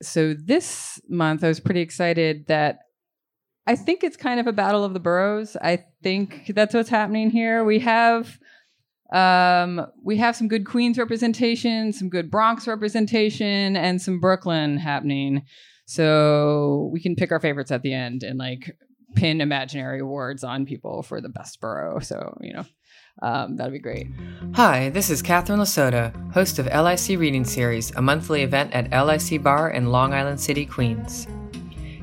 So this month, I was pretty excited that I think it's kind of a battle of the boroughs. I think that's what's happening here. We have some good Queens representation, some good Bronx representation, and some Brooklyn happening. So we can pick our favorites at the end and like pin imaginary awards on people for the best borough. So, you know, that'd be great. Hi, this is Catherine Lasota, host of LIC Reading Series, a monthly event at LIC Bar in Long Island City, Queens.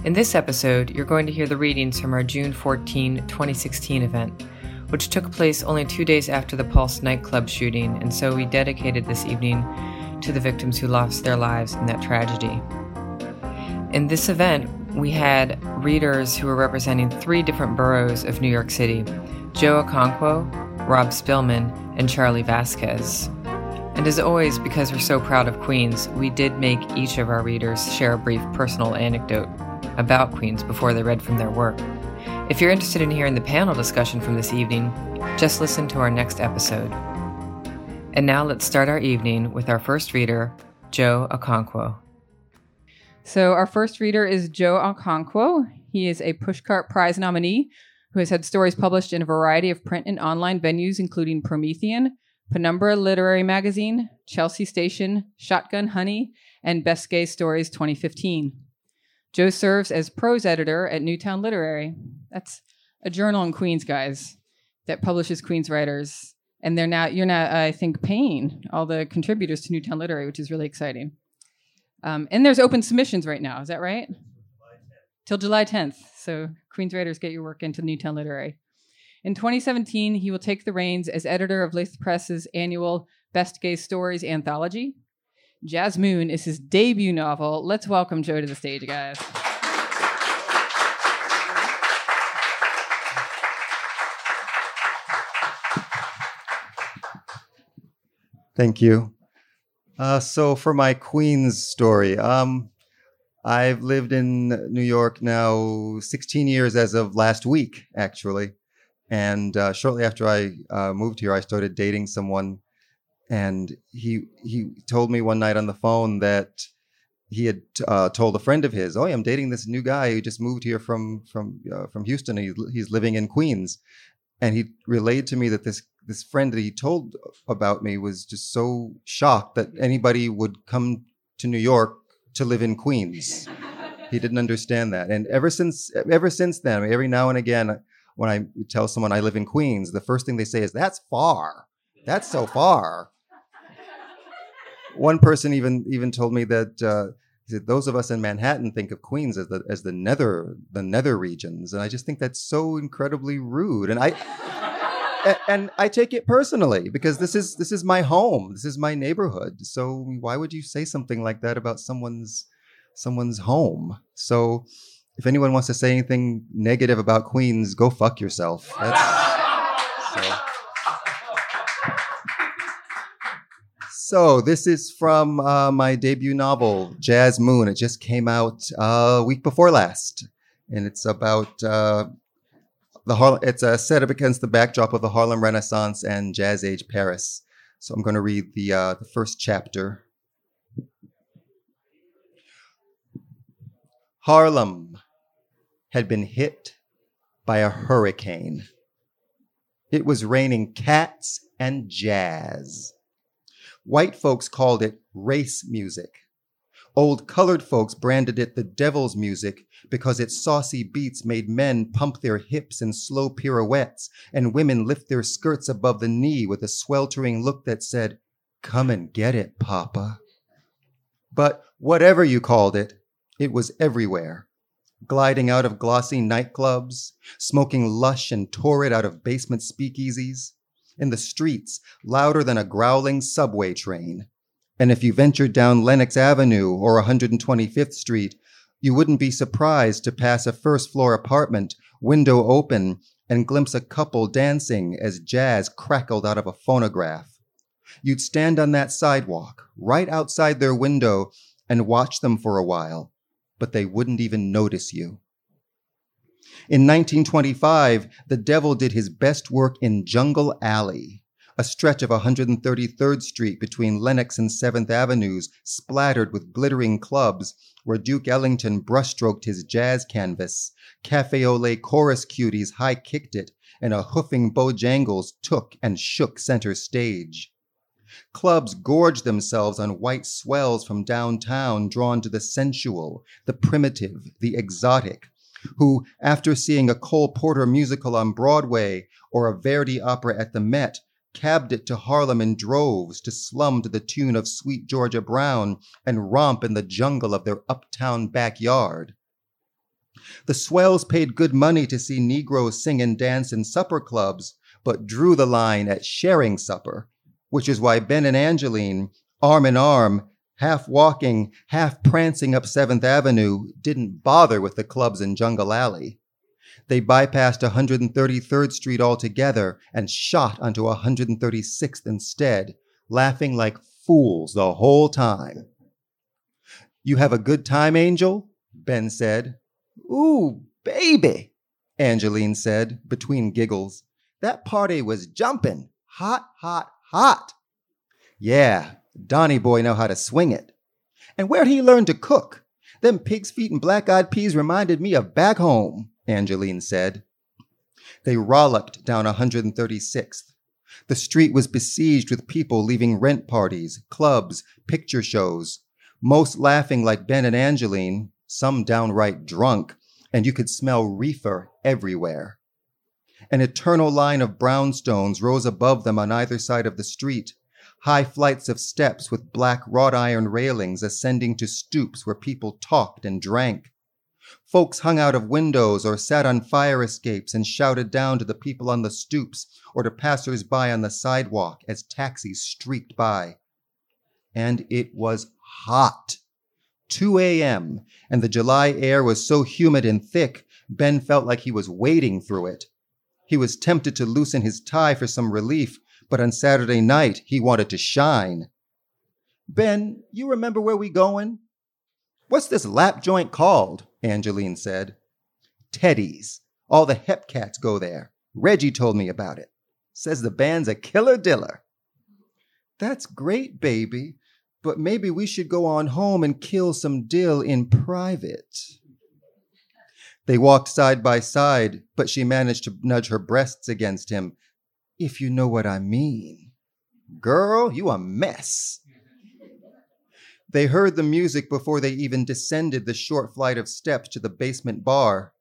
In this episode, you're going to hear the readings from our June 14, 2016 event, which took place only 2 days after the Pulse nightclub shooting, and so we dedicated this evening to the victims who lost their lives in that tragedy. In this event, we had readers who were representing 3 different boroughs of New York City: Joe Okonkwo, Rob Spillman, and Charlie Vasquez. And as always, because we're so proud of Queens, we did make each of our readers share a brief personal anecdote about Queens before they read from their work. If you're interested in hearing the panel discussion from this evening, just listen to our next episode. And now let's start our evening with our first reader, Joe Okonkwo. So our first reader is Joe Okonkwo. He is a Pushcart Prize nominee who has had stories published in a variety of print and online venues, including Promethean, Penumbra Literary Magazine, Chelsea Station, Shotgun Honey, and Best Gay Stories 2015. Joe serves as prose editor at Newtown Literary. That's a journal in Queens, guys, that publishes Queens writers. And they're now, you're now, I think, paying all the contributors to Newtown Literary, which is really exciting. And there's open submissions right now. Is that right? Till July 10th. So Queens writers, get your work into Newtown Literary. In 2017, he will take the reins as editor of Lettestrasse Press's annual Best Gay Stories anthology. Jazz Moon is his debut novel. Let's welcome Joe to the stage, guys. Thank you. So for my Queens story, I've lived in New York now 16 years as of last week, actually. And shortly after I moved here, I started dating someone. And he told me one night on the phone that he had told a friend of his, "Oh, I'm dating this new guy who just moved here from Houston. He's living in Queens." And he relayed to me that this friend that he told about me was just so shocked that anybody would come to New York to live in Queens. He didn't understand that. And ever since then, I mean, every now and again, when I tell someone I live in Queens, the first thing they say is, "That's far. That's so far." One person even told me that he said, "Those of us in Manhattan think of Queens as the nether regions," and I just think that's so incredibly rude. And I take it personally, because this is my home, this is my neighborhood. So why would you say something like that about someone's home? So if anyone wants to say anything negative about Queens, go fuck yourself. So this is from my debut novel, Jazz Moon. It just came out week before last, and it's about it's set up against the backdrop of the Harlem Renaissance and Jazz Age Paris. So I'm going to read the first chapter. Harlem had been hit by a hurricane. It was raining cats and jazz. White folks called it race music. Old colored folks branded it the devil's music because its saucy beats made men pump their hips in slow pirouettes and women lift their skirts above the knee with a sweltering look that said, "Come and get it, Papa." But whatever you called it, it was everywhere, gliding out of glossy nightclubs, smoking lush and torrid out of basement speakeasies, in the streets, louder than a growling subway train. And if you ventured down Lenox Avenue or 125th Street, you wouldn't be surprised to pass a first-floor apartment, window open, and glimpse a couple dancing as jazz crackled out of a phonograph. You'd stand on that sidewalk, right outside their window, and watch them for a while, but they wouldn't even notice you. In 1925, the devil did his best work in Jungle Alley, a stretch of 133rd Street between Lenox and 7th Avenues splattered with glittering clubs where Duke Ellington brushstroked his jazz canvas, cafe au lait chorus cuties high-kicked it, and a hoofing Bojangles took and shook center stage. Clubs gorged themselves on white swells from downtown drawn to the sensual, the primitive, the exotic, who, after seeing a Cole Porter musical on Broadway or a Verdi opera at the Met, cabbed it to Harlem in droves to slum to the tune of Sweet Georgia Brown and romp in the jungle of their uptown backyard. The swells paid good money to see Negroes sing and dance in supper clubs, but drew the line at sharing supper, which is why Ben and Angeline, arm in arm, half walking, half prancing up 7th Avenue, didn't bother with the clubs in Jungle Alley. They bypassed 133rd Street altogether and shot onto 136th instead, laughing like fools the whole time. "You have a good time, Angel?" Ben said. "Ooh, baby," Angeline said, between giggles. "That party was jumping. Hot, hot, hot." "Yeah, Donnie boy know how to swing it." "And where'd he learn to cook? Them pig's feet and black-eyed peas reminded me of back home," Angeline said. They rollicked down 136th. The street was besieged with people leaving rent parties, clubs, picture shows, most laughing like Ben and Angeline, some downright drunk, and you could smell reefer everywhere. An eternal line of brownstones rose above them on either side of the street, high flights of steps with black wrought-iron railings ascending to stoops where people talked and drank. Folks hung out of windows or sat on fire escapes and shouted down to the people on the stoops or to passers-by on the sidewalk as taxis streaked by. And it was hot. 2 a.m., and the July air was so humid and thick, Ben felt like he was wading through it. He was tempted to loosen his tie for some relief, but on Saturday night, he wanted to shine. "Ben, you remember where we going?" "What's this lap joint called?" Angeline said. "Teddy's. All the hep cats go there. Reggie told me about it. Says the band's a killer diller." "That's great, baby, but maybe we should go on home and kill some dill in private." They walked side by side, but she managed to nudge her breasts against him. "If you know what I mean." "Girl, you a mess." They heard the music before they even descended the short flight of steps to the basement bar.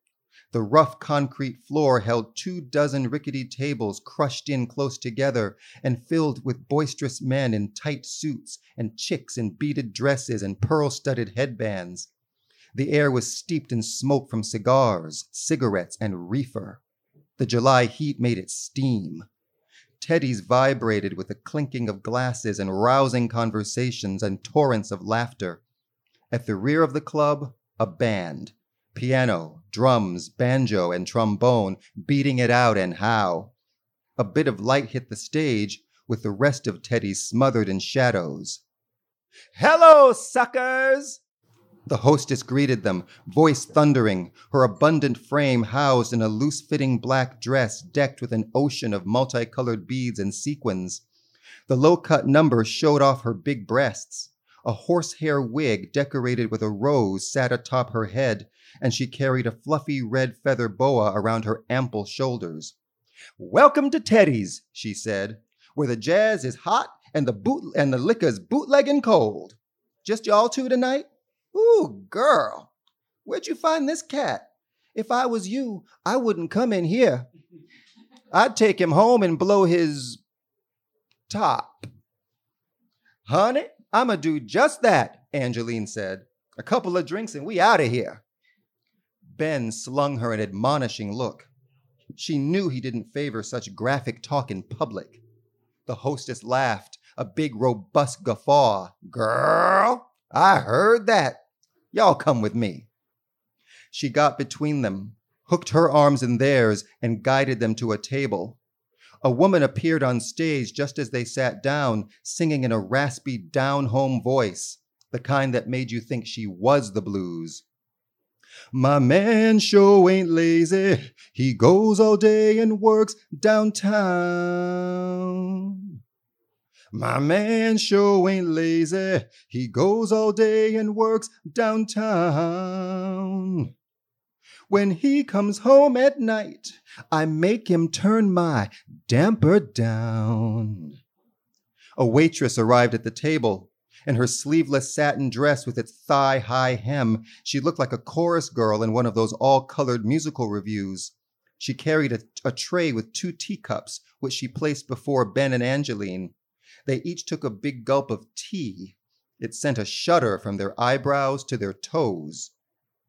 The rough concrete floor held 24 rickety tables crushed in close together and filled with boisterous men in tight suits and chicks in beaded dresses and pearl-studded headbands. The air was steeped in smoke from cigars, cigarettes, and reefer. The July heat made it steam. Teddy's vibrated with the clinking of glasses and rousing conversations and torrents of laughter. At the rear of the club, a band. Piano, drums, banjo, and trombone, beating it out and how. A bit of light hit the stage, with the rest of Teddy smothered in shadows. "Hello, suckers!" The hostess greeted them, voice thundering, her abundant frame housed in a loose-fitting black dress decked with an ocean of multicolored beads and sequins. The low-cut number showed off her big breasts. A horsehair wig decorated with a rose sat atop her head, and she carried a fluffy red feather boa around her ample shoulders. "Welcome to Teddy's," she said, "where the jazz is hot and the liquor's bootlegging cold. Just y'all two tonight? Ooh, girl, where'd you find this cat? If I was you, I wouldn't come in here. I'd take him home and blow his top." "Honey, I'ma do just that," Angeline said. "A couple of drinks and we out of here." Ben slung her an admonishing look. She knew he didn't favor such graphic talk in public. The hostess laughed, a big, robust guffaw. "Girl, I heard that. Y'all come with me." She got between them, hooked her arms in theirs, and guided them to a table. A woman appeared on stage just as they sat down, singing in a raspy, down-home voice, the kind that made you think she was the blues. My man sure ain't lazy. He goes all day and works downtown. My man sure ain't lazy. He goes all day and works downtown. When he comes home at night, I make him turn my damper down. A waitress arrived at the table. In her sleeveless satin dress with its thigh-high hem, she looked like a chorus girl in one of those all-colored musical revues. She carried a tray with 2 teacups, which she placed before Ben and Angeline. They each took a big gulp of tea. It sent a shudder from their eyebrows to their toes.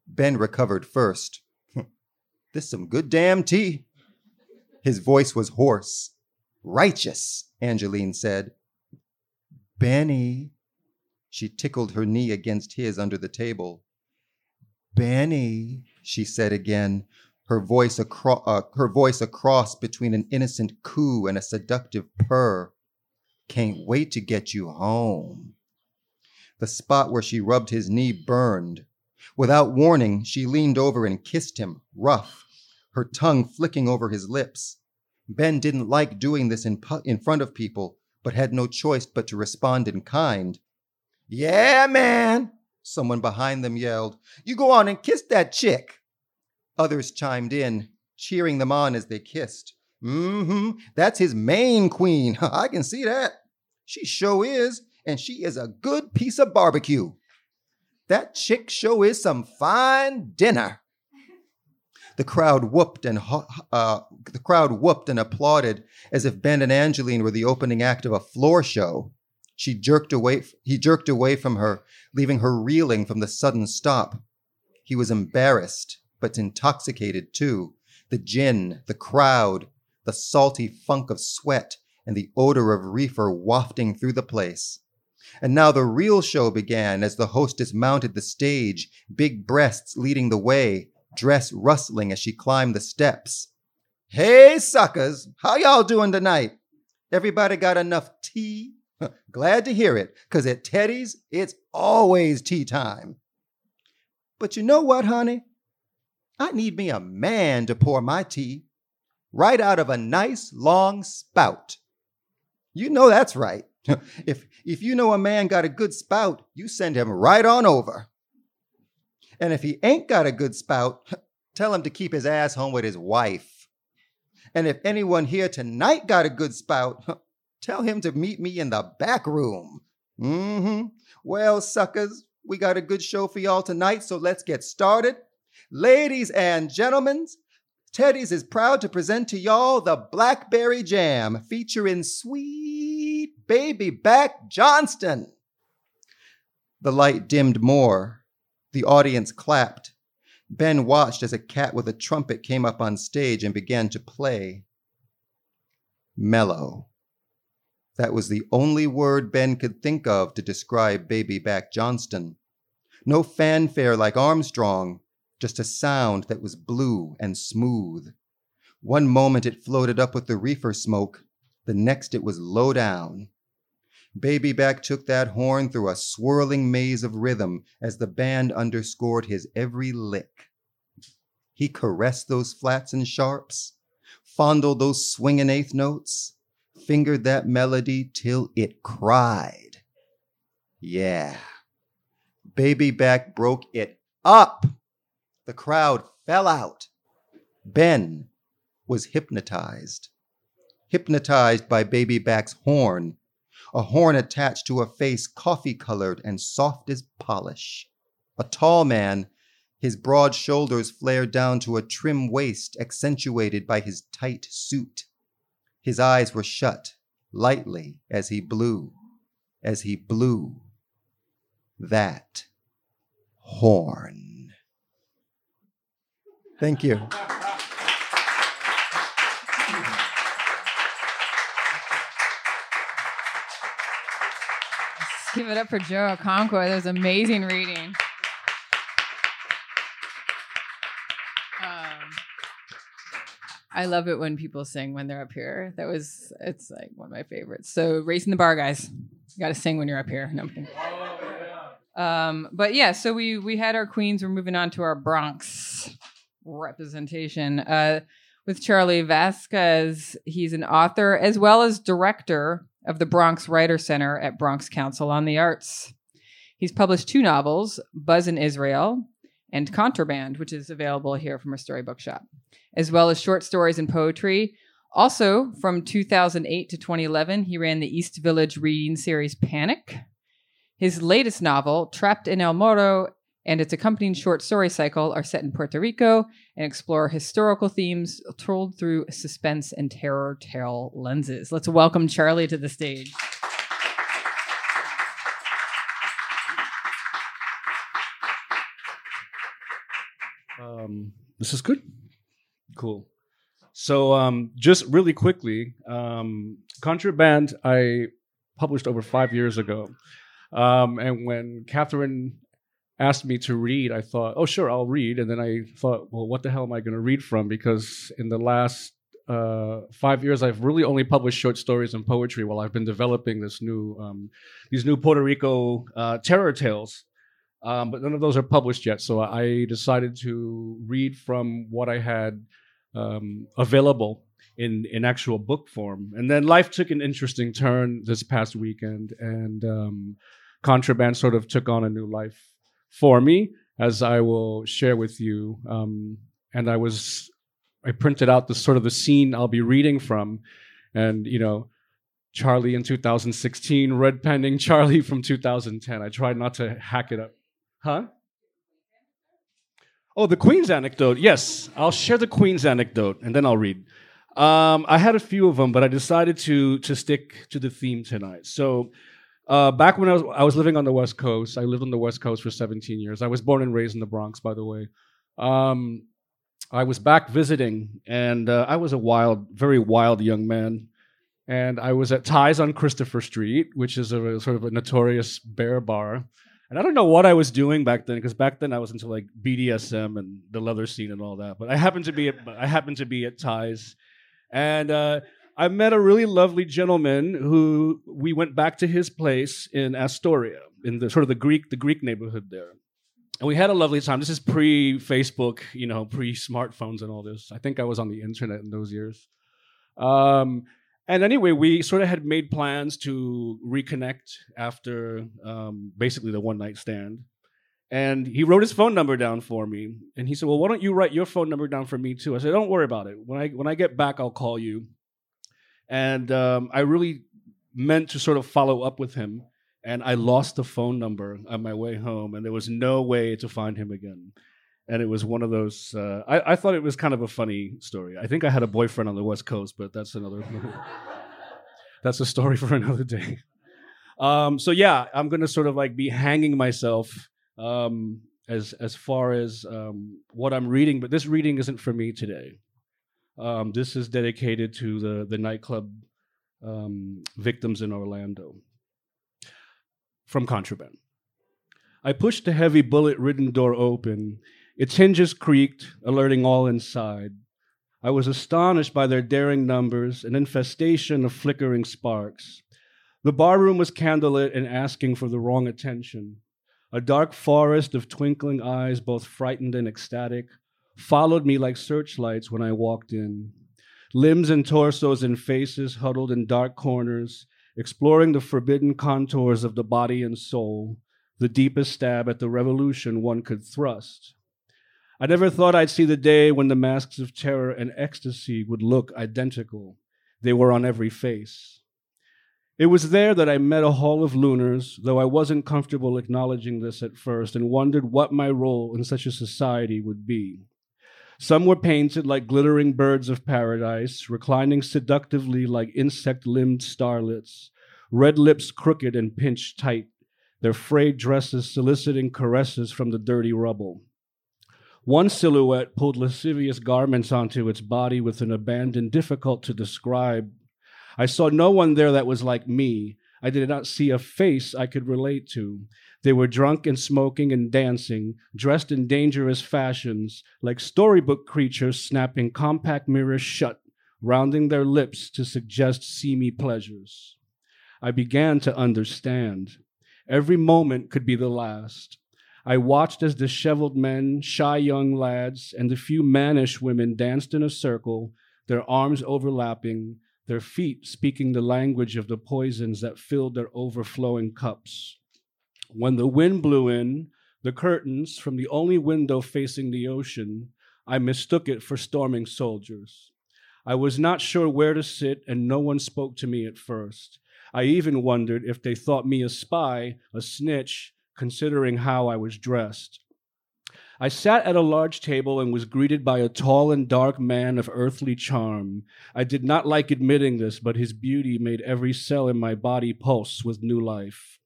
Ben recovered first. This some good damn tea. His voice was hoarse. Righteous, Angeline said. Benny. She tickled her knee against his under the table. Benny, she said again, her voice across between an innocent coo and a seductive purr. Can't wait to get you home. The spot where she rubbed his knee burned. Without warning, she leaned over and kissed him, rough, her tongue flicking over his lips. Ben didn't like doing this in front of people, but had no choice but to respond in kind. Yeah, man, someone behind them yelled. You go on and kiss that chick. Others chimed in, cheering them on as they kissed. That's his main queen. I can see that. She sure is, and she is a good piece of barbecue. That chick sure is some fine dinner. The crowd whooped and applauded as if Ben and Angeline were the opening act of a floor show. He jerked away from her, leaving her reeling from the sudden stop. He was embarrassed, but intoxicated too. The gin, the crowd, the salty funk of sweat, and the odor of reefer wafting through the place. And now the real show began as the hostess mounted the stage, big breasts leading the way, dress rustling as she climbed the steps. Hey, suckers, how y'all doing tonight? Everybody got enough tea? Glad to hear it, because at Teddy's, it's always tea time. But you know what, honey? I need me a man to pour my tea right out of a nice long spout. You know that's right. If you know a man got a good spout, you send him right on over. And if he ain't got a good spout, tell him to keep his ass home with his wife. And if anyone here tonight got a good spout, tell him to meet me in the back room. Well, suckers, we got a good show for y'all tonight, so let's get started. Ladies and gentlemen, Teddy's is proud to present to y'all the Blackberry Jam featuring Sweet Baby Back Johnston. The light dimmed more. The audience clapped. Ben watched as a cat with a trumpet came up on stage and began to play. Mellow. That was the only word Ben could think of to describe Baby Back Johnston. No fanfare like Armstrong, just a sound that was blue and smooth. One moment it floated up with the reefer smoke, the next it was low down. Baby Back took that horn through a swirling maze of rhythm as the band underscored his every lick. He caressed those flats and sharps, fondled those swinging eighth notes, fingered that melody till it cried. Yeah. Baby Back broke it up. The crowd fell out. Ben was hypnotized. Hypnotized by Baby Back's horn, a horn attached to a face coffee-colored and soft as polish. A tall man, his broad shoulders flared down to a trim waist accentuated by his tight suit. His eyes were shut lightly as he blew, that horn. Thank you. Let's give it up for Joe Okonkwo. That was amazing reading. I love it when people sing when they're up here. It's like one of my favorites. So, Racing the Bar, guys. You got to sing when you're up here. No, I'm kidding. But yeah, so we had our Queens. We're moving on to our Bronx representation with Charlie Vasquez. He's an author as well as director of the Bronx Writer Center at Bronx Council on the Arts. He's published two novels, Buzz in Israel and Contraband, which is available here from Astoria Bookshop, as well as short stories and poetry. Also, from 2008 to 2011, he ran the East Village Reading Series Panic. His latest novel, Trapped in El Morro, and its accompanying short story cycle are set in Puerto Rico and explore historical themes told through suspense and terror tale lenses. Let's welcome Charlie to the stage. This is good. Cool. So just really quickly, Contraband, I published over 5 years ago. And when Catherine asked me to read, I thought, oh, sure, I'll read. And then I thought, well, what the hell am I going to read from? Because in the last 5 years, I've really only published short stories and poetry while I've been developing this new, these new Puerto Rico terror tales. But none of those are published yet. So I decided to read from what I had available in actual book form. And then life took an interesting turn this past weekend, and Contraband sort of took on a new life for me, as I will share with you. And I printed out the sort of the scene I'll be reading from, and you know, Charlie in 2016, red penning Charlie from 2010. I tried not to hack it up. Huh? Oh, the Queen's anecdote. Yes, I'll share the Queen's anecdote, and then I'll read. I had a few of them, but I decided to stick to the theme tonight. So back when I was living on the West Coast, I lived on the West Coast for 17 years. I was born and raised in the Bronx, by the way. I was back visiting, and I was a wild, very wild young man. And I was at Ty's on Christopher Street, which is a sort of a notorious bear bar. And I don't know what I was doing back then, because back then I was into like BDSM and the leather scene and all that. But I happened to be at Ty's. And I met a really lovely gentleman who we went back to his place in Astoria, in the sort of the Greek neighborhood there. And we had a lovely time. This is pre-Facebook, you know, pre-smartphones and all this. I think I was on the internet in those years. And anyway, we sort of had made plans to reconnect after basically the one-night stand. And he wrote his phone number down for me. And he said, well, why don't you write your phone number down for me, too? I said, don't worry about it. When I get back, I'll call you. And I really meant to sort of follow up with him. And I lost the phone number on my way home. And there was no way to find him again. And it was one of those, I thought it was kind of a funny story. I think I had a boyfriend on the West Coast, but that's a story for another day. So yeah, I'm going to sort of like be hanging myself as far as what I'm reading, but this reading isn't for me today. This is dedicated to the nightclub victims in Orlando. From Contraband. I pushed the heavy bullet-ridden door open. Its hinges creaked, alerting all inside. I was astonished by their daring numbers, an infestation of flickering sparks. The barroom was candlelit and asking for the wrong attention. A dark forest of twinkling eyes, both frightened and ecstatic, followed me like searchlights when I walked in. Limbs and torsos and faces huddled in dark corners, exploring the forbidden contours of the body and soul. The deepest stab at the revolution one could thrust. I never thought I'd see the day when the masks of terror and ecstasy would look identical. They were on every face. It was there that I met a hall of lunars, though I wasn't comfortable acknowledging this at first and wondered what my role in such a society would be. Some were painted like glittering birds of paradise, reclining seductively like insect-limbed starlets, red lips crooked and pinched tight. Their frayed dresses soliciting caresses from the dirty rubble. One silhouette pulled lascivious garments onto its body with an abandon difficult to describe. I saw no one there that was like me. I did not see a face I could relate to. They were drunk and smoking and dancing, dressed in dangerous fashions, like storybook creatures snapping compact mirrors shut, rounding their lips to suggest seamy pleasures. I began to understand. Every moment could be the last. I watched as disheveled men, shy young lads, and the few mannish women danced in a circle, their arms overlapping, their feet speaking the language of the poisons that filled their overflowing cups. When the wind blew in, the curtains from the only window facing the ocean, I mistook it for storming soldiers. I was not sure where to sit, and no one spoke to me at first. I even wondered if they thought me a spy, a snitch, considering how I was dressed. I sat at a large table and was greeted by a tall and dark man of earthly charm. I did not like admitting this, but his beauty made every cell in my body pulse with new life.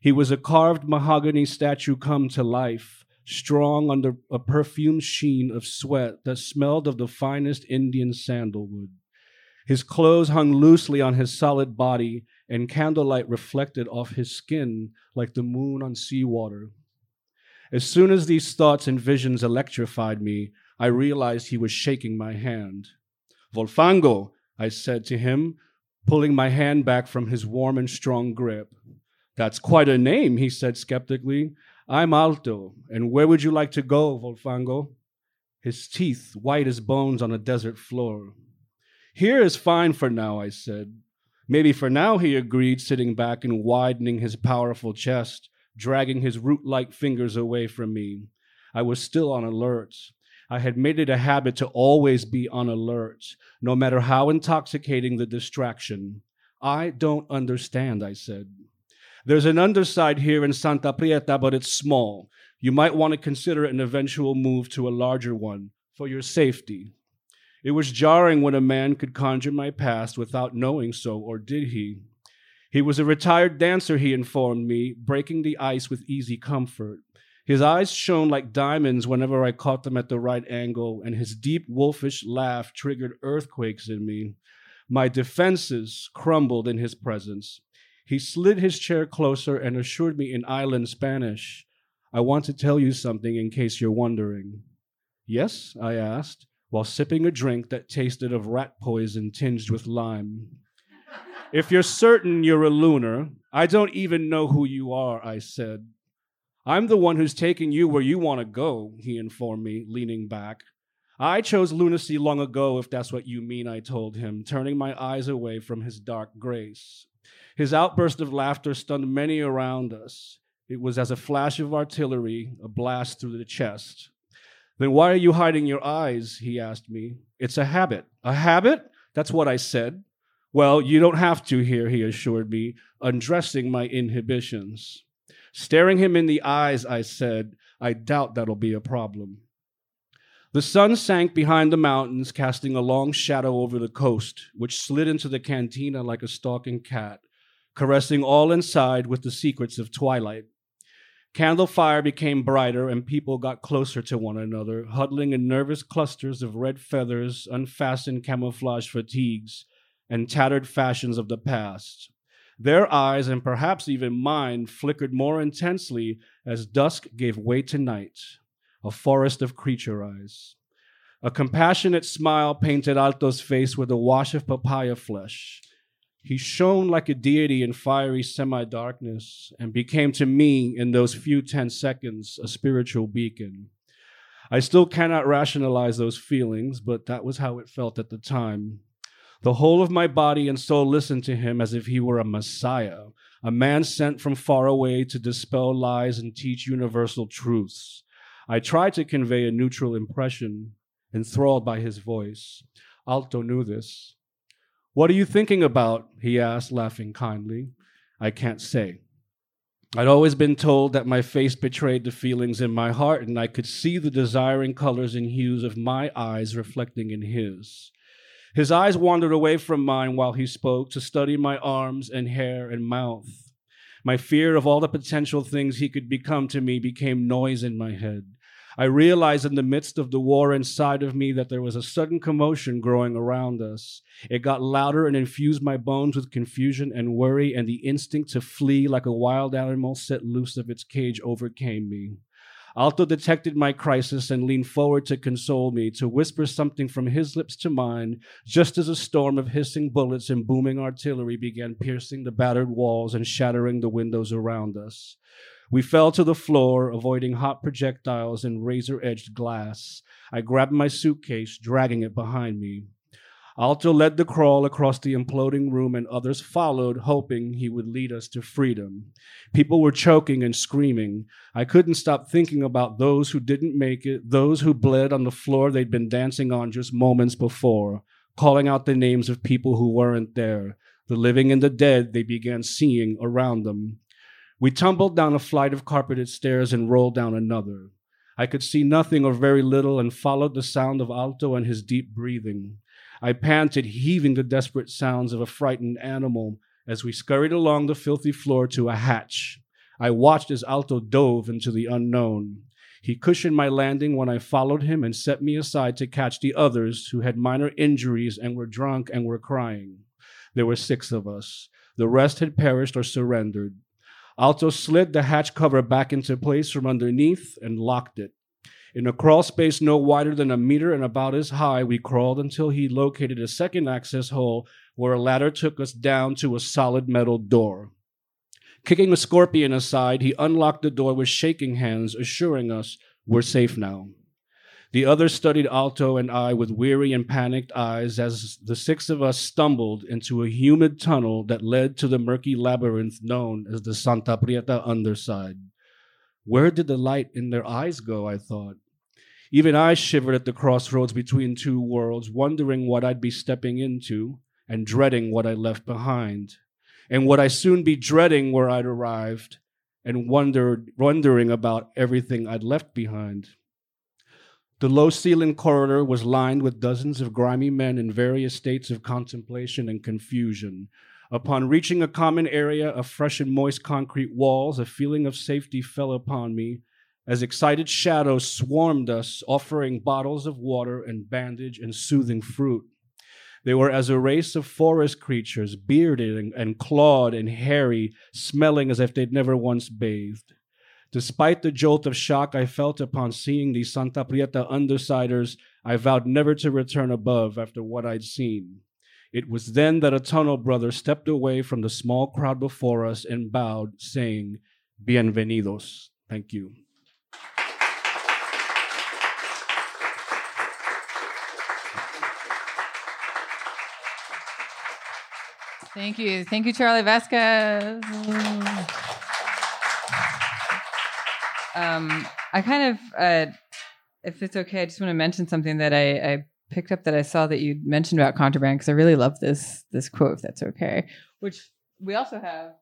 He was a carved mahogany statue come to life, strong under a perfumed sheen of sweat that smelled of the finest Indian sandalwood. His clothes hung loosely on his solid body, and candlelight reflected off his skin like the moon on seawater. As soon as these thoughts and visions electrified me, I realized he was shaking my hand. "Volfango," I said to him, pulling my hand back from his warm and strong grip. "That's quite a name," he said skeptically. "I'm Alto, and where would you like to go, Volfango?" His teeth white as bones on a desert floor. "Here is fine for now," I said. "Maybe for now," he agreed, sitting back and widening his powerful chest, dragging his root-like fingers away from me. I was still on alert. I had made it a habit to always be on alert, no matter how intoxicating the distraction. "I don't understand," I said. "There's an underside here in Santa Prieta, but it's small. You might want to consider an eventual move to a larger one for your safety." It was jarring when a man could conjure my past without knowing so, or did he? He was a retired dancer, he informed me, breaking the ice with easy comfort. His eyes shone like diamonds whenever I caught them at the right angle, and his deep, wolfish laugh triggered earthquakes in me. My defenses crumbled in his presence. He slid his chair closer and assured me in island Spanish, "I want to tell you something in case you're wondering." "Yes?" I asked, while sipping a drink that tasted of rat poison tinged with lime. "If you're certain you're a lunar, I don't even know who you are," I said. "I'm the one who's taking you where you want to go," he informed me, leaning back. "I chose lunacy long ago, if that's what you mean," I told him, turning my eyes away from his dark grace. His outburst of laughter stunned many around us. It was as a flash of artillery, a blast through the chest. "Then why are you hiding your eyes?" he asked me. "It's a habit." "A habit? That's what I said." "Well, you don't have to here," he assured me, undressing my inhibitions. Staring him in the eyes, I said, "I doubt that'll be a problem." The sun sank behind the mountains, casting a long shadow over the coast, which slid into the cantina like a stalking cat, caressing all inside with the secrets of twilight. Candle fire became brighter, and people got closer to one another, huddling in nervous clusters of red feathers, unfastened camouflage fatigues, and tattered fashions of the past. Their eyes, and perhaps even mine, flickered more intensely as dusk gave way to night, a forest of creature eyes. A compassionate smile painted Alto's face with a wash of papaya flesh. He shone like a deity in fiery semi-darkness and became to me, in those few 10 seconds, a spiritual beacon. I still cannot rationalize those feelings, but that was how it felt at the time. The whole of my body and soul listened to him as if he were a messiah, a man sent from far away to dispel lies and teach universal truths. I tried to convey a neutral impression, enthralled by his voice. Alto knew this. "What are you thinking about?" he asked, laughing kindly. "I can't say. I'd always been told that my face betrayed the feelings in my heart, and I could see the desiring colors and hues of my eyes reflecting in his." His eyes wandered away from mine while he spoke to study my arms and hair and mouth. My fear of all the potential things he could become to me became noise in my head. I realized in the midst of the war inside of me that there was a sudden commotion growing around us. It got louder and infused my bones with confusion and worry, and the instinct to flee like a wild animal set loose of its cage overcame me. Alto detected my crisis and leaned forward to console me, to whisper something from his lips to mine, just as a storm of hissing bullets and booming artillery began piercing the battered walls and shattering the windows around us. We fell to the floor, avoiding hot projectiles and razor-edged glass. I grabbed my suitcase, dragging it behind me. Alto led the crawl across the imploding room, and others followed, hoping he would lead us to freedom. People were choking and screaming. I couldn't stop thinking about those who didn't make it, those who bled on the floor they'd been dancing on just moments before, calling out the names of people who weren't there, the living and the dead they began seeing around them. We tumbled down a flight of carpeted stairs and rolled down another. I could see nothing or very little and followed the sound of Alto and his deep breathing. I panted, heaving the desperate sounds of a frightened animal as we scurried along the filthy floor to a hatch. I watched as Alto dove into the unknown. He cushioned my landing when I followed him and set me aside to catch the others who had minor injuries and were drunk and were crying. There were 6 of us. The rest had perished or surrendered. Alto slid the hatch cover back into place from underneath and locked it. In a crawl space no wider than a meter and about as high, we crawled until he located a second access hole where a ladder took us down to a solid metal door. Kicking a scorpion aside, he unlocked the door with shaking hands, assuring us we're safe now. The others studied Alto and I with weary and panicked eyes as the 6 of us stumbled into a humid tunnel that led to the murky labyrinth known as the Santa Prieta underside. Where did the light in their eyes go, I thought. Even I shivered at the crossroads between two worlds, wondering what I'd be stepping into and dreading what I left behind, and what I soon be dreading where I'd arrived and wondering about everything I'd left behind. The low-ceilinged corridor was lined with dozens of grimy men in various states of contemplation and confusion. Upon reaching a common area of fresh and moist concrete walls, a feeling of safety fell upon me, as excited shadows swarmed us, offering bottles of water and bandage and soothing fruit. They were as a race of forest creatures, bearded and clawed and hairy, smelling as if they'd never once bathed. Despite the jolt of shock I felt upon seeing these Santa Prieta undersiders, I vowed never to return above after what I'd seen. It was then that a tunnel brother stepped away from the small crowd before us and bowed, saying, "Bienvenidos." Thank you. Thank you. Thank you, Charlie Vasquez. I kind of, if it's okay, I just want to mention something that I picked up that I saw that you mentioned about Contraband, because I really love this quote, if that's okay, which we also have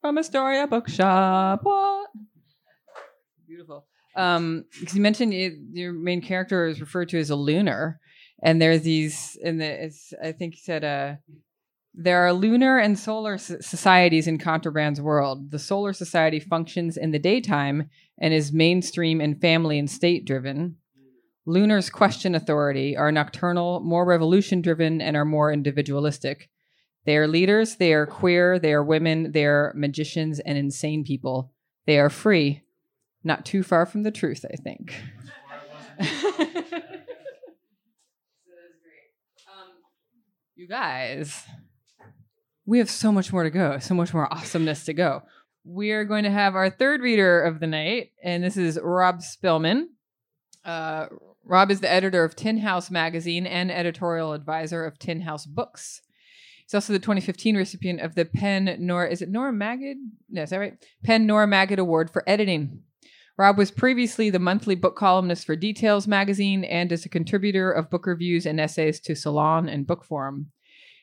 from Astoria Bookshop. What? Beautiful. Because you mentioned your main character is referred to as a lunar, and there's these, I think you said, there are lunar and solar societies in Contraband's world. The solar society functions in the daytime and is mainstream and family and state-driven. Lunars question authority, are nocturnal, more revolution-driven, and are more individualistic. They are leaders, they are queer, they are women, they are magicians and insane people. They are free. Not too far from the truth, I think. So great. You guys... we have so much more to go, so much more awesomeness to go. We are going to have our third reader of the night, and this is Rob Spillman. Rob is the editor of Tin House Magazine and editorial advisor of Tin House Books. He's also the 2015 recipient of the Penn Nora Magid Award for Editing. Rob was previously the monthly book columnist for Details Magazine and is a contributor of book reviews and essays to Salon and Book Forum.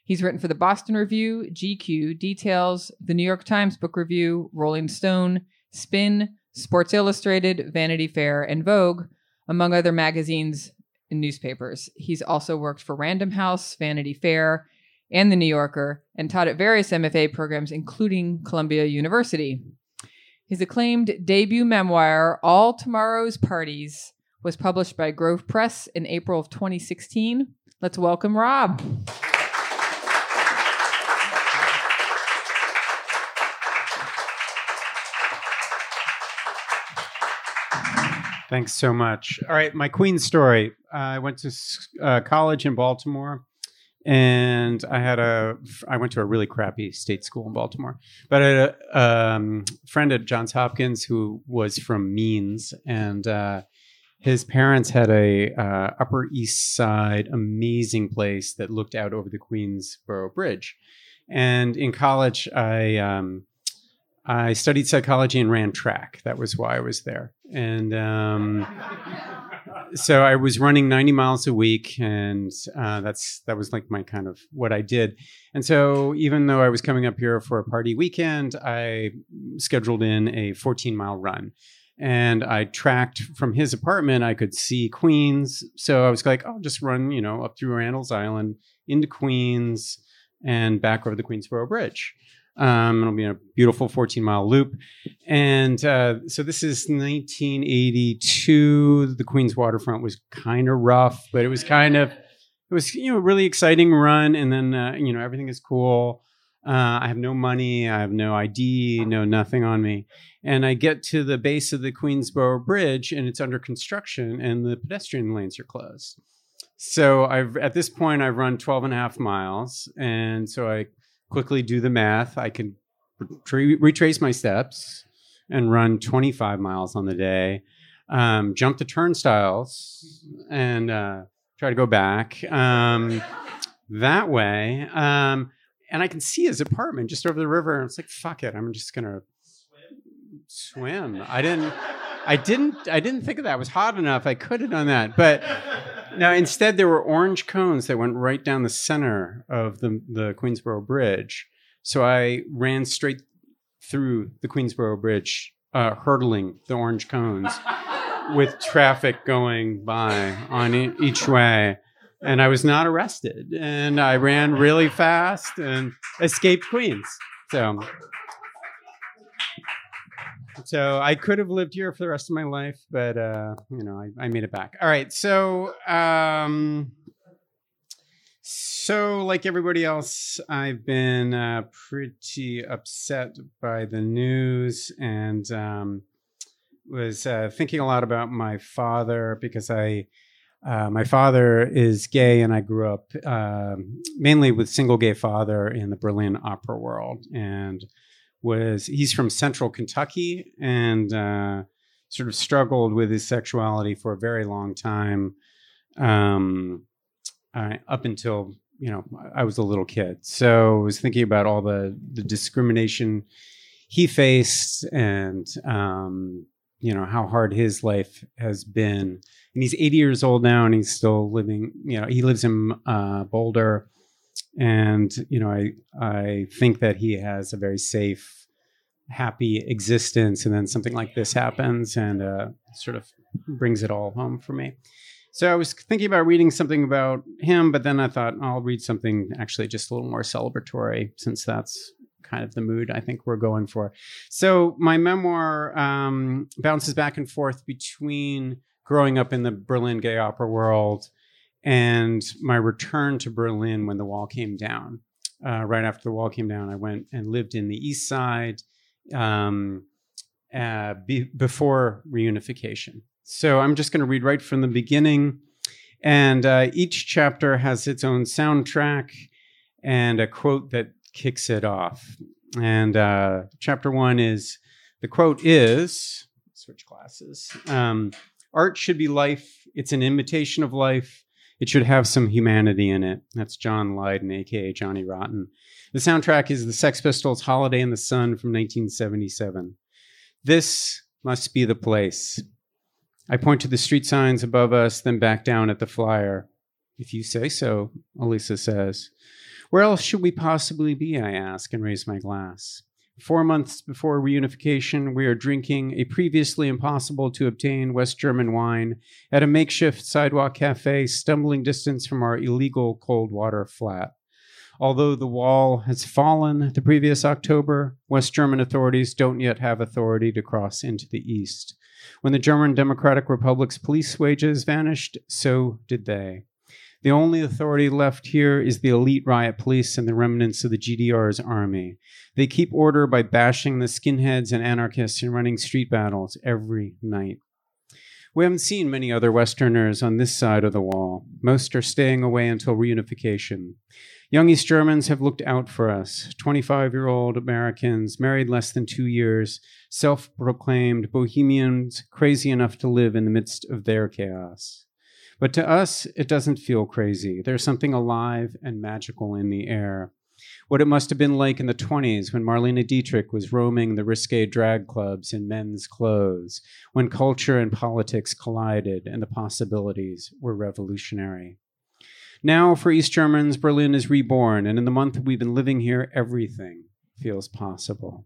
He's written for the Boston Review, GQ, Details, the New York Times Book Review, Rolling Stone, Spin, Sports Illustrated, Vanity Fair, and Vogue, among other magazines and newspapers. He's also worked for Random House, Vanity Fair, and The New Yorker, and taught at various MFA programs, including Columbia University. His acclaimed debut memoir, All Tomorrow's Parties, was published by Grove Press in April of 2016. Let's welcome Rob. Thanks so much. All right, my Queen story. I went to college in Baltimore, and I went to a really crappy state school in Baltimore. But I had a friend at Johns Hopkins who was from Means, and his parents had a Upper East Side amazing place that looked out over the Queensboro Bridge. And in college, I studied psychology and ran track. That was why I was there. And so I was running 90 miles a week, and that was like my kind of what I did. And so even though I was coming up here for a party weekend, I scheduled in a 14-mile run. And I tracked from his apartment. I could see Queens. So I was like, I'll just run, up through Randall's Island into Queens and back over the Queensboro Bridge. It'll be a beautiful 14-mile loop. And so this is 1982. The Queens waterfront was kind of rough, but it was a really exciting run. And then, everything is cool. I have no money. I have no ID, no nothing on me. And I get to the base of the Queensboro Bridge, and it's under construction, and the pedestrian lanes are closed. So at this point, I've run 12 and a half miles. And so I quickly do the math. I can retrace my steps and run 25 miles on the day, jump the turnstiles, and try to go back that way. And I can see his apartment just over the river. And it's like, fuck it, I'm just gonna swim. I didn't think of that. It was hot enough. I could have done that. But no, instead there were orange cones that went right down the center of the Queensboro Bridge. So I ran straight through the Queensboro Bridge, hurdling the orange cones with traffic going by on each way. And I was not arrested, and I ran really fast and escaped Queens. So I could have lived here for the rest of my life, but I made it back. All right, so like everybody else, I've been pretty upset by the news, and was thinking a lot about my father, because my father is gay, and I grew up mainly with single gay father in the Berlin opera world. And he's from central Kentucky, and sort of struggled with his sexuality for a very long time, up until, I was a little kid. So I was thinking about all the discrimination he faced, and how hard his life has been. And he's 80 years old now, and he's still living, he lives in Boulder. And, I think that he has a very safe, happy existence. And then something like this happens, and sort of brings it all home for me. So I was thinking about reading something about him, but then I thought, I'll read something actually just a little more celebratory, since that's kind of the mood I think we're going for. So my memoir bounces back and forth between growing up in the Berlin gay opera world and my return to Berlin when the wall came down. Right after the wall came down, I went and lived in the East Side before reunification. So I'm just going to read right from the beginning. And each chapter has its own soundtrack and a quote that kicks it off. And chapter one is, the quote is, switch glasses, art should be life. It's an imitation of life. It should have some humanity in it. That's John Lydon, a.k.a. Johnny Rotten. The soundtrack is the Sex Pistols' Holiday in the Sun from 1977. This must be the place. I point to the street signs above us, then back down at the flyer. If you say so, Elisa says. Where else should we possibly be, I ask, and raise my glass. 4 months before reunification, we are drinking a previously impossible to obtain West German wine at a makeshift sidewalk cafe, stumbling distance from our illegal cold water flat. Although the wall has fallen the previous October, West German authorities don't yet have authority to cross into the east. When the German Democratic Republic's police wages vanished, so did they. The only authority left here is the elite riot police and the remnants of the GDR's army. They keep order by bashing the skinheads and anarchists and running street battles every night. We haven't seen many other Westerners on this side of the wall. Most are staying away until reunification. Young East Germans have looked out for us. 25-year-old Americans, married less than 2 years, self-proclaimed bohemians, crazy enough to live in the midst of their chaos. But to us, it doesn't feel crazy. There's something alive and magical in the air. What it must have been like in the 20s when Marlene Dietrich was roaming the risque drag clubs in men's clothes, when culture and politics collided and the possibilities were revolutionary. Now, for East Germans, Berlin is reborn, and in the month we've been living here, everything feels possible.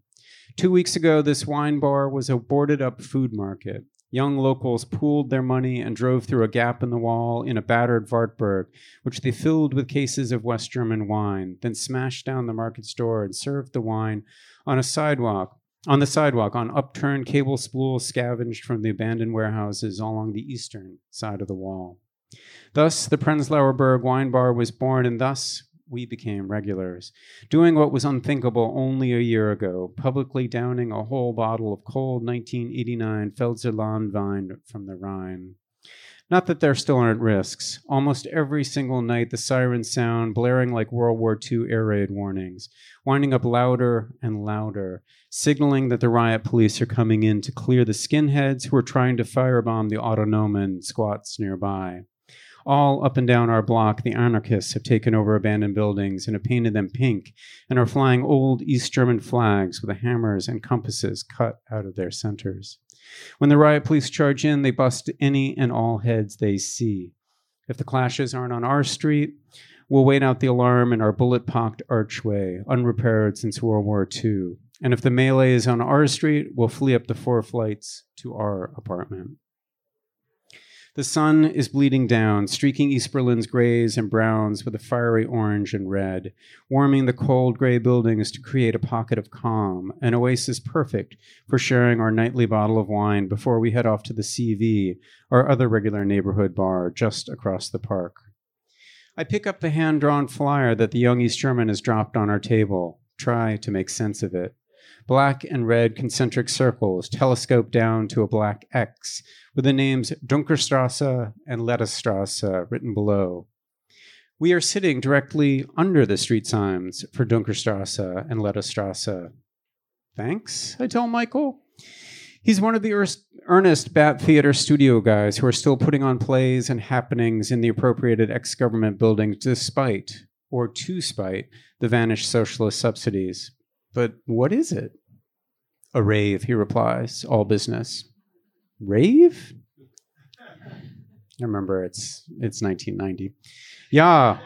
2 weeks ago, this wine bar was a boarded-up food market. Young locals pooled their money and drove through a gap in the wall in a battered Wartburg, which they filled with cases of West German wine, then smashed down the market's door and served the wine on the sidewalk, on upturned cable spools scavenged from the abandoned warehouses along the eastern side of the wall. Thus, the Prenzlauer Berg wine bar was born, and thus we became regulars, doing what was unthinkable only a year ago, publicly downing a whole bottle of cold 1989 Feldzelandwein from the Rhine. Not that there still aren't risks. Almost every single night, the sirens sound, blaring like World War II air raid warnings, winding up louder and louder, signaling that the riot police are coming in to clear the skinheads who are trying to firebomb the Autonomen squats nearby. All up and down our block, the anarchists have taken over abandoned buildings and have painted them pink and are flying old East German flags with the hammers and compasses cut out of their centers. When the riot police charge in, they bust any and all heads they see. If the clashes aren't on our street, we'll wait out the alarm in our bullet-pocked archway, unrepaired since World War II. And if the melee is on our street, we'll flee up the 4 flights to our apartment. The sun is bleeding down, streaking East Berlin's grays and browns with a fiery orange and red, warming the cold gray buildings to create a pocket of calm, an oasis perfect for sharing our nightly bottle of wine before we head off to the CV, our other regular neighborhood bar just across the park. I pick up the hand-drawn flyer that the young East German has dropped on our table, try to make sense of it. Black and red concentric circles telescope down to a black X with the names Dunkerstrasse and Lettestrasse written below. We are sitting directly under the street signs for Dunkerstrasse and Lettestrasse. Thanks, I tell Michael. He's one of the earnest Bat Theater studio guys who are still putting on plays and happenings in the appropriated ex-government buildings despite, or to spite, the vanished socialist subsidies. But what is it? A rave, he replies, all business. Rave? I remember it's 1990. Yeah,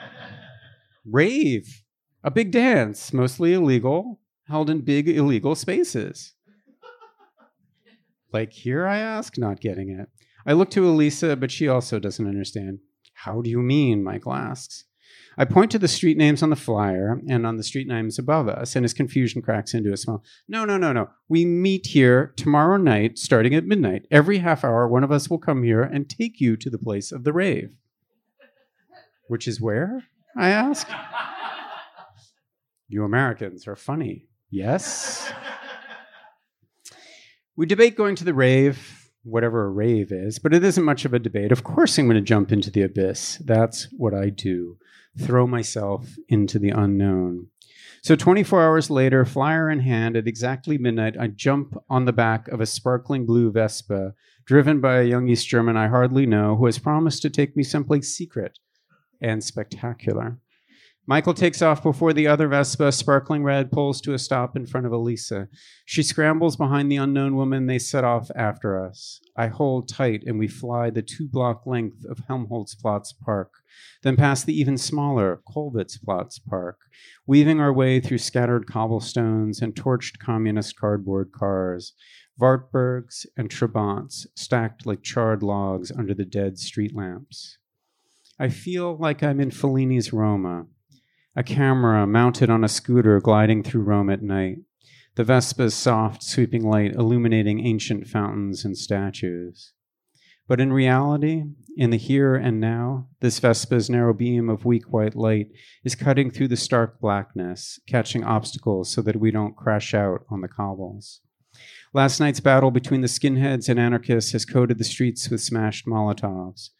rave. A big dance, mostly illegal, held in big illegal spaces. Like here, I ask, not getting it. I look to Elisa, but she also doesn't understand. How do you mean, Michael asks. I point to the street names on the flyer and on the street names above us, and his confusion cracks into a smile. No. We meet here tomorrow night, starting at midnight. Every half hour, one of us will come here and take you to the place of the rave. Which is where? I ask. You Americans are funny. Yes? We debate going to the rave, whatever a rave is, but it isn't much of a debate. Of course I'm going to jump into the abyss. That's what I do. Throw myself into the unknown. So 24 hours later, flyer in hand, at exactly midnight, I jump on the back of a sparkling blue Vespa, driven by a young East German I hardly know, who has promised to take me someplace secret and spectacular. Michael takes off before the other Vespa, sparkling red, pulls to a stop in front of Elisa. She scrambles behind the unknown woman. They set off after us. I hold tight, and we fly the 2-block length of Helmholtzplatz Park, then past the even smaller Kolwitzplatz Park, weaving our way through scattered cobblestones and torched communist cardboard cars, Wartburgs and Trabants stacked like charred logs under the dead street lamps. I feel like I'm in Fellini's Roma, a camera mounted on a scooter gliding through Rome at night, the Vespa's soft, sweeping light illuminating ancient fountains and statues. But in reality, in the here and now, this Vespa's narrow beam of weak white light is cutting through the stark blackness, catching obstacles so that we don't crash out on the cobbles. Last night's battle between the skinheads and anarchists has coated the streets with smashed Molotovs.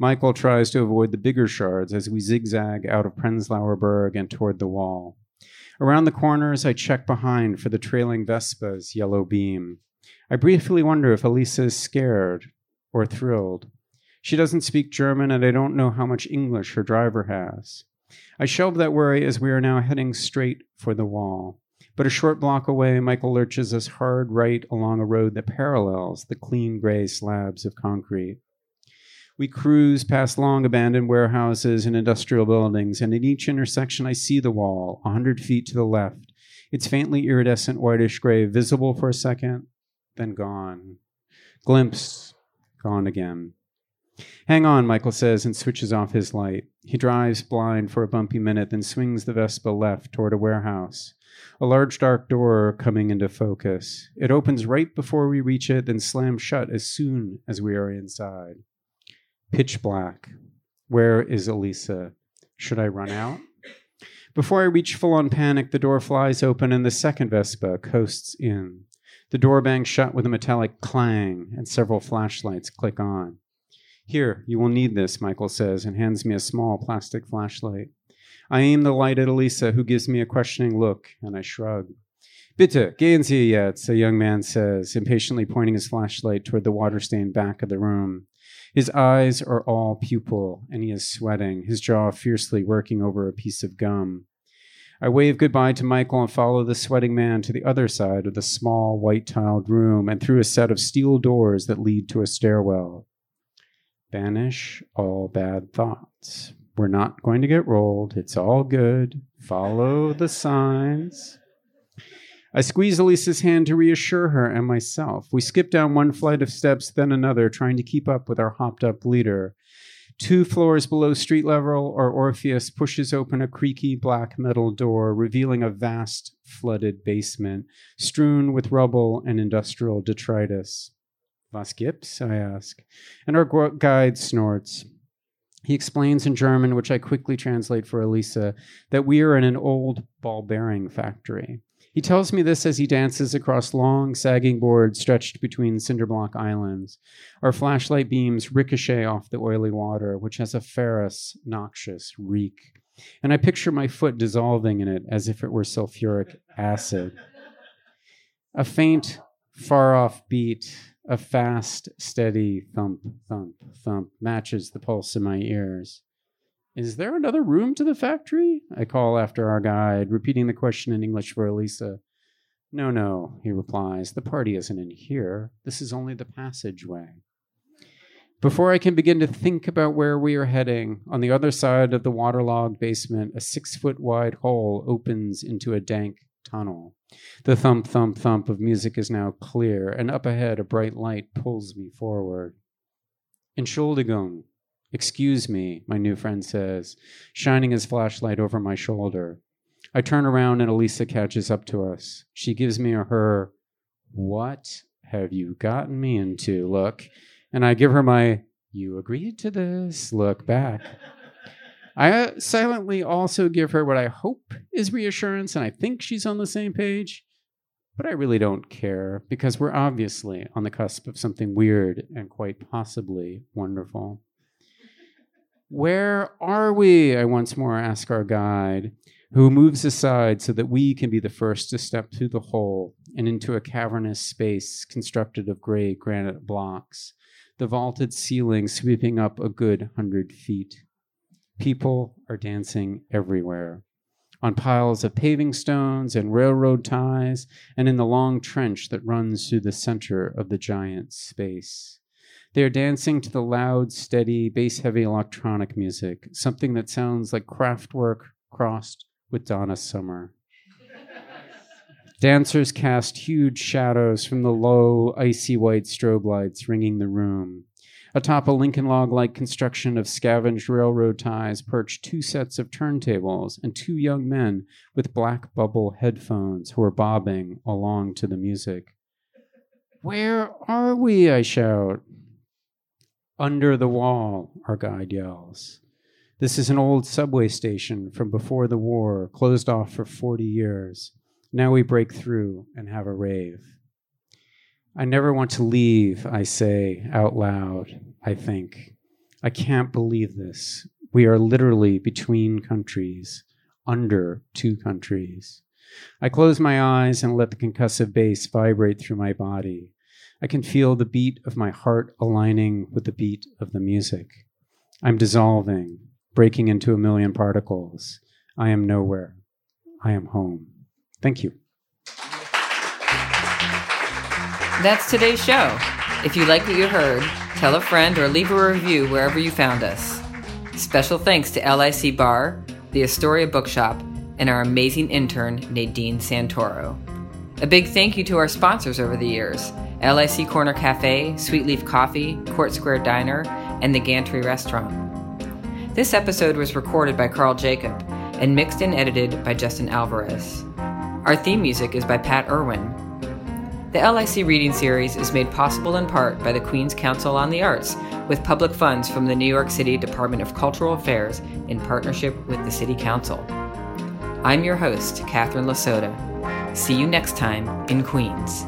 Michael tries to avoid the bigger shards as we zigzag out of Prenzlauer Berg and toward the wall. Around the corners, I check behind for the trailing Vespa's yellow beam. I briefly wonder if Elisa is scared or thrilled. She doesn't speak German, and I don't know how much English her driver has. I shelve that worry as we are now heading straight for the wall. But a short block away, Michael lurches us hard right along a road that parallels the clean gray slabs of concrete. We cruise past long abandoned warehouses and industrial buildings, and at each intersection I see the wall, 100 feet to the left, its faintly iridescent whitish gray visible for a second, then gone. Glimpse, gone again. Hang on, Michael says, and switches off his light. He drives blind for a bumpy minute, then swings the Vespa left toward a warehouse. A large dark door coming into focus. It opens right before we reach it, then slams shut as soon as we are inside. Pitch black. Where is Elisa? Should I run out? Before I reach full-on panic, the door flies open and the second Vespa coasts in. The door bangs shut with a metallic clang, and several flashlights click on. Here, you will need this, Michael says, and hands me a small plastic flashlight. I aim the light at Elisa, who gives me a questioning look, and I shrug. Bitte, gehen Sie jetzt, a young man says, impatiently pointing his flashlight toward the water-stained back of the room. His eyes are all pupil, and he is sweating, his jaw fiercely working over a piece of gum. I wave goodbye to Michael and follow the sweating man to the other side of the small, white-tiled room and through a set of steel doors that lead to a stairwell. Banish all bad thoughts. We're not going to get rolled. It's all good. Follow the signs. I squeeze Elisa's hand to reassure her and myself. We skip down one flight of steps, then another, trying to keep up with our hopped-up leader. 2 floors below street level, our Orpheus pushes open a creaky black metal door, revealing a vast, flooded basement, strewn with rubble and industrial detritus. Was gibt's? I ask. And our guide snorts. He explains in German, which I quickly translate for Elisa, that we are in an old ball-bearing factory. He tells me this as he dances across long, sagging boards stretched between cinderblock islands. Our flashlight beams ricochet off the oily water, which has a ferrous, noxious reek. And I picture my foot dissolving in it as if it were sulfuric acid. A faint, far-off beat, a fast, steady thump, thump, thump matches the pulse in my ears. Is there another room to the factory? I call after our guide, repeating the question in English for Elisa. No, no, he replies. The party isn't in here. This is only the passageway. Before I can begin to think about where we are heading, on the other side of the waterlogged basement, a 6-foot-wide hole opens into a dank tunnel. The thump, thump, thump of music is now clear, and up ahead a bright light pulls me forward. Entschuldigung. Excuse me, my new friend says, shining his flashlight over my shoulder. I turn around and Elisa catches up to us. She gives me her, what have you gotten me into, look, and I give her my, you agreed to this, look back. I silently also give her what I hope is reassurance, and I think she's on the same page, but I really don't care because we're obviously on the cusp of something weird and quite possibly wonderful. Where are we? I once more ask our guide, who moves aside so that we can be the first to step through the hole and into a cavernous space constructed of gray granite blocks, the vaulted ceiling sweeping up a good 100 feet. People are dancing everywhere, on piles of paving stones and railroad ties, and in the long trench that runs through the center of the giant space. They are dancing to the loud, steady, bass-heavy electronic music, something that sounds like Kraftwerk crossed with Donna Summer. Dancers cast huge shadows from the low, icy white strobe lights ringing the room. Atop a Lincoln log-like construction of scavenged railroad ties perch 2 sets of turntables and 2 young men with black bubble headphones who are bobbing along to the music. Where are we? I shout. Under the wall, our guide yells. This is an old subway station from before the war, closed off for 40 years. Now we break through and have a rave. I never want to leave, I say out loud, I think. I can't believe this. We are literally between countries, under two countries. I close my eyes and let the concussive bass vibrate through my body. I can feel the beat of my heart aligning with the beat of the music. I'm dissolving, breaking into a million particles. I am nowhere. I am home. Thank you. That's today's show. If you like what you heard, tell a friend or leave a review wherever you found us. Special thanks to LIC Bar, the Astoria Bookshop, and our amazing intern, Nadine Santoro. A big thank you to our sponsors over the years, LIC Corner Cafe, Sweet Leaf Coffee, Court Square Diner, and the Gantry Restaurant. This episode was recorded by Carl Jacob and mixed and edited by Justin Alvarez. Our theme music is by Pat Irwin. The LIC Reading Series is made possible in part by the Queens Council on the Arts, with public funds from the New York City Department of Cultural Affairs in partnership with the City Council. I'm your host, Catherine Lasota. See you next time in Queens.